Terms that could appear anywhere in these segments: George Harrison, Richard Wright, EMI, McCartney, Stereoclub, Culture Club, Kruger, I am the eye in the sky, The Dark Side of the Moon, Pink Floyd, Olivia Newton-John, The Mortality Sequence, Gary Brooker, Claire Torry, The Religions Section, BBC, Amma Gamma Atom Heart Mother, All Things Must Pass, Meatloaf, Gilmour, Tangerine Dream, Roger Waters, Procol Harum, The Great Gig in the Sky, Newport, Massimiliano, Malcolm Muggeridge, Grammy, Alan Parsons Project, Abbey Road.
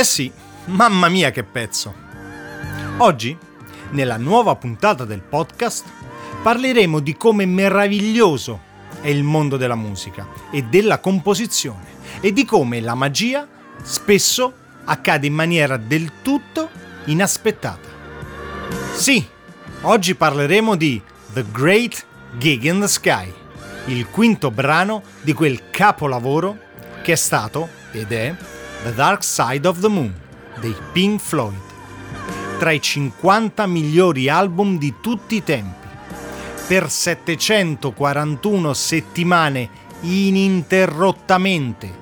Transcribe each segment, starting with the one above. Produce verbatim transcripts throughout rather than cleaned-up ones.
Eh sì, mamma mia che pezzo! Oggi, nella nuova puntata del podcast, parleremo di come meraviglioso è il mondo della musica e della composizione e di come la magia spesso accade in maniera del tutto inaspettata. Sì, oggi parleremo di The Great Gig in the Sky, il quinto brano di quel capolavoro che è stato ed è The Dark Side of the Moon dei Pink Floyd, tra i cinquanta migliori album di tutti i tempi, per settecentoquarantuno settimane ininterrottamente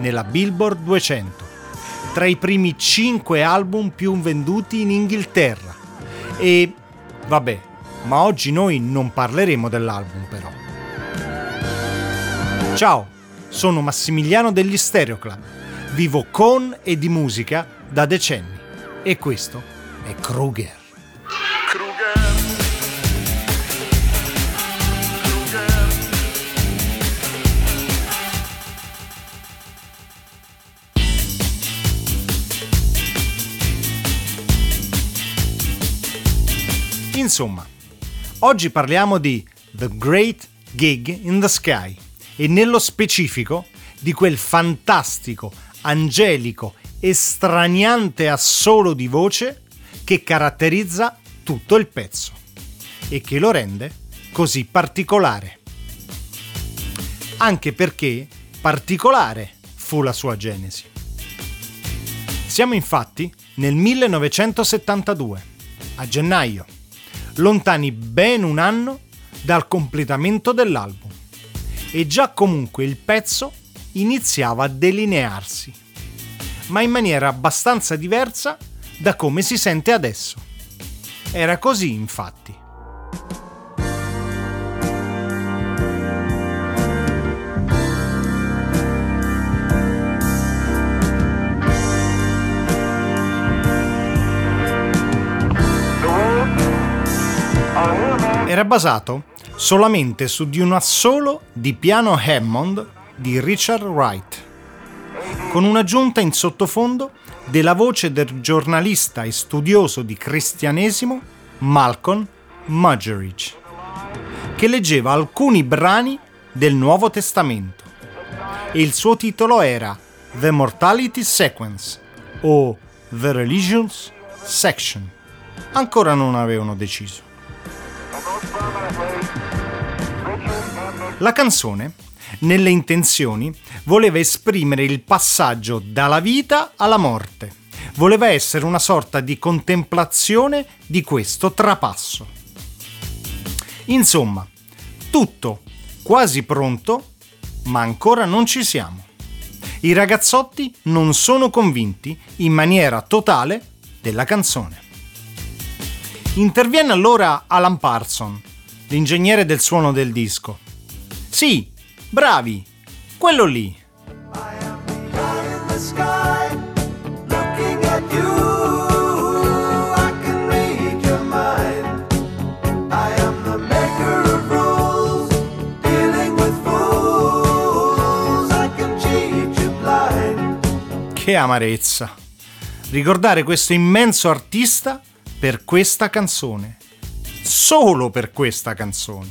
nella Billboard duecento, tra i primi cinque album più venduti in Inghilterra. E vabbè, ma oggi noi non parleremo dell'album però. Ciao, sono Massimiliano degli Stereoclub, vivo con e di musica da decenni e questo è Kruger. Insomma, oggi parliamo di The Great Gig in the Sky e nello specifico di quel fantastico, angelico e straniante assolo di voce che caratterizza tutto il pezzo e che lo rende così particolare. Anche perché particolare fu la sua genesi. Siamo infatti nel millenovecentosettantadue, a gennaio, lontani ben un anno dal completamento dell'album, e già comunque il pezzo iniziava a delinearsi, ma in maniera abbastanza diversa da come si sente adesso. Era così, infatti. Era basato solamente su di un assolo di piano Hammond di Richard Wright, con un'aggiunta in sottofondo della voce del giornalista e studioso di cristianesimo Malcolm Muggeridge, che leggeva alcuni brani del Nuovo Testamento, e il suo titolo era The Mortality Sequence o The Religions Section. Ancora non avevano deciso. La canzone, nelle intenzioni, voleva esprimere il passaggio dalla vita alla morte. Voleva essere una sorta di contemplazione di questo trapasso. Insomma, tutto quasi pronto, ma ancora non ci siamo. I ragazzotti non sono convinti in maniera totale della canzone. Interviene allora Alan Parsons, l'ingegnere del suono del disco. Sì, bravi, quello lì. I am the eye in the sky, looking at you. I can read your mind. I am the maker of rules, dealing with fools. I can cheat you blind. Che amarezza ricordare questo immenso artista per questa canzone, solo per questa canzone.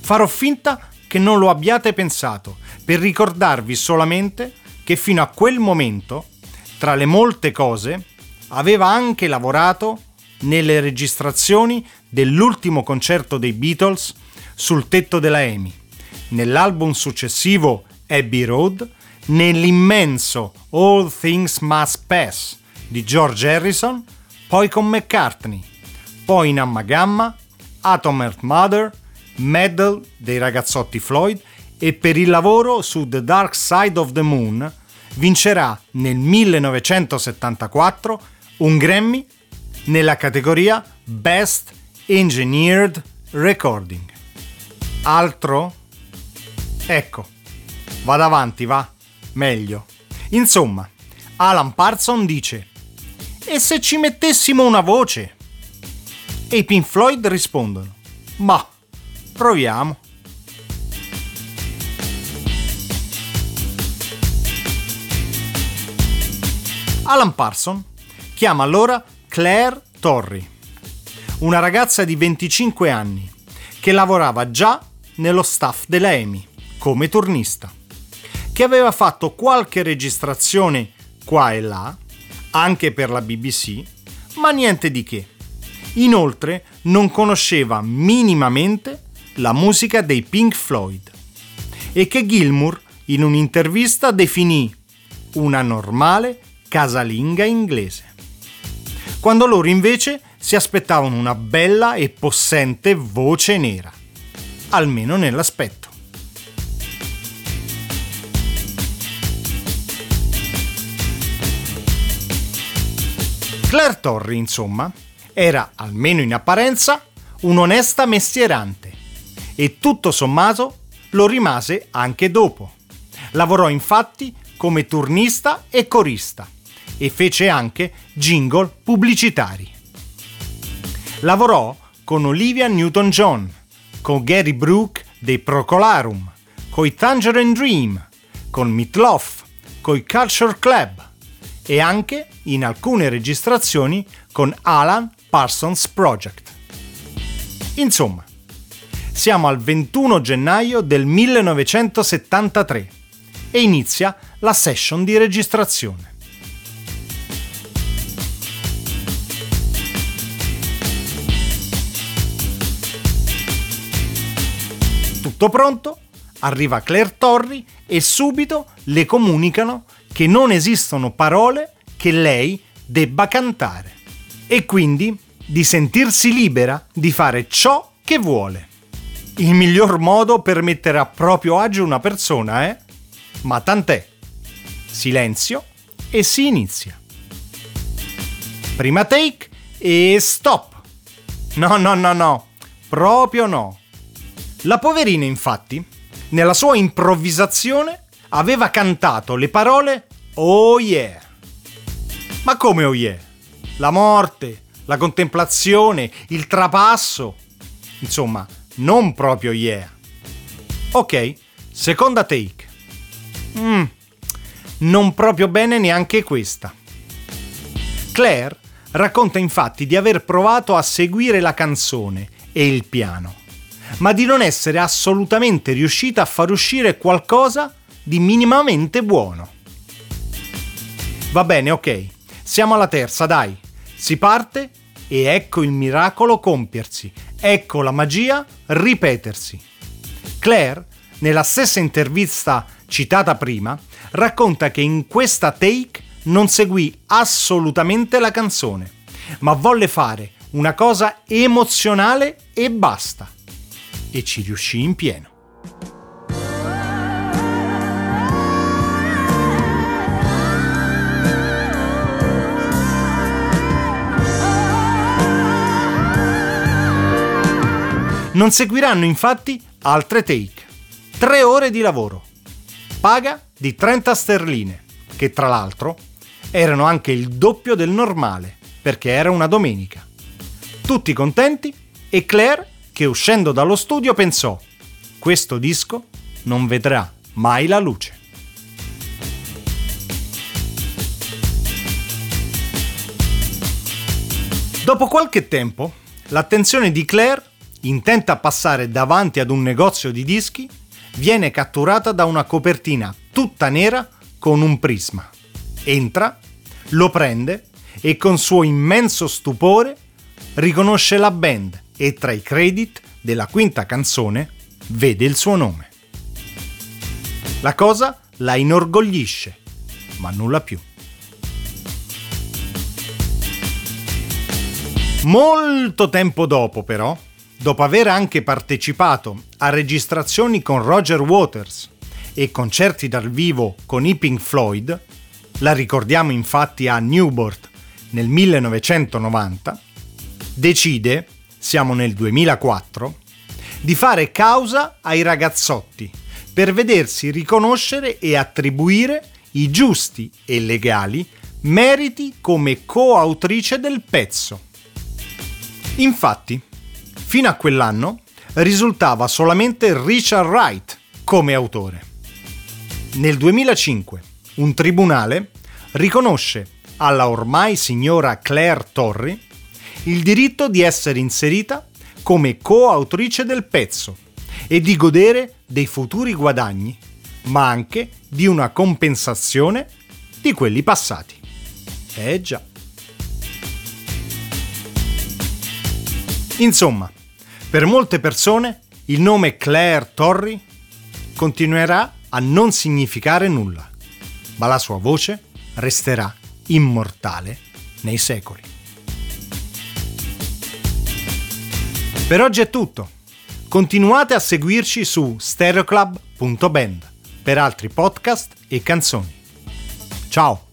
Farò finta che non lo abbiate pensato, per ricordarvi solamente che fino a quel momento, tra le molte cose, aveva anche lavorato nelle registrazioni dell'ultimo concerto dei Beatles sul tetto della E M I, nell'album successivo Abbey Road, nell'immenso All Things Must Pass di George Harrison, poi con McCartney, poi in Amma Gamma, Atom Heart Mother, Medal dei ragazzotti Floyd, e per il lavoro su The Dark Side of the Moon vincerà nel millenovecentosettantaquattro un Grammy nella categoria Best Engineered Recording. Altro? Ecco, vado avanti, va, meglio. Insomma, Alan Parsons dice: e se ci mettessimo una voce? E i Pink Floyd rispondono: ma proviamo. Alan Parsons chiama allora Claire Torry, una ragazza di venticinque anni che lavorava già nello staff della E M I come turnista, che aveva fatto qualche registrazione qua e là, anche per la B B C, ma niente di che. Inoltre non conosceva minimamente la musica dei Pink Floyd e che Gilmour in un'intervista definì una normale casalinga inglese, quando loro invece si aspettavano una bella e possente voce nera, almeno nell'aspetto. Claire Torry, insomma, era, almeno in apparenza, un'onesta mestierante e tutto sommato lo rimase anche dopo. Lavorò infatti come turnista e corista e fece anche jingle pubblicitari. Lavorò con Olivia Newton-John, con Gary Brooker dei Procol Harum, coi Tangerine Dream, con Meatloaf, coi Culture Club e anche in alcune registrazioni con Alan Parsons Project. Insomma, siamo al ventuno gennaio del millenovecentosettantatré e inizia la session di registrazione. Tutto pronto, arriva Claire Torry e subito le comunicano che non esistono parole che lei debba cantare e quindi di sentirsi libera di fare ciò che vuole. Il miglior modo per mettere a proprio agio una persona, eh? Ma tant'è. Silenzio e si inizia. Prima take e stop. No, no, no, no. Proprio no. La poverina, infatti, nella sua improvvisazione aveva cantato le parole "Oh yeah". Ma come "Oh yeah"? La morte, la contemplazione, il trapasso. Insomma, non proprio yeah. Ok, seconda take. Mm, non proprio bene neanche questa. Claire racconta infatti di aver provato a seguire la canzone e il piano, ma di non essere assolutamente riuscita a far uscire qualcosa di minimamente buono. Va bene, ok, siamo alla terza, dai. Si parte e ecco il miracolo compiersi, ecco la magia ripetersi. Claire, nella stessa intervista citata prima, racconta che in questa take non seguì assolutamente la canzone, ma volle fare una cosa emozionale e basta. E ci riuscì in pieno. Non seguiranno infatti altre take. Tre ore di lavoro. Paga di trenta sterline, che tra l'altro erano anche il doppio del normale, perché era una domenica. Tutti contenti e Claire che uscendo dallo studio pensò: questo disco non vedrà mai la luce. Dopo qualche tempo, l'attenzione di Claire, intenta a passare davanti ad un negozio di dischi, viene catturata da una copertina tutta nera con un prisma. Entra, lo prende e con suo immenso stupore riconosce la band e tra i credit della quinta canzone vede il suo nome. La cosa la inorgoglisce, ma nulla più. Molto tempo dopo, però, dopo aver anche partecipato a registrazioni con Roger Waters e concerti dal vivo con i Pink Floyd, la ricordiamo infatti a Newport nel millenovecentonovanta, decide, siamo nel duemilaquattro, di fare causa ai ragazzotti per vedersi riconoscere e attribuire i giusti e legali meriti come coautrice del pezzo. Infatti, fino a quell'anno risultava solamente Richard Wright come autore. Nel duemilacinque un tribunale riconosce alla ormai signora Claire Torry il diritto di essere inserita come coautrice del pezzo e di godere dei futuri guadagni, ma anche di una compensazione di quelli passati. Eh già. Insomma, per molte persone il nome Claire Torry continuerà a non significare nulla, ma la sua voce resterà immortale nei secoli. Per oggi è tutto. Continuate a seguirci su stereoclub punto band per altri podcast e canzoni. Ciao!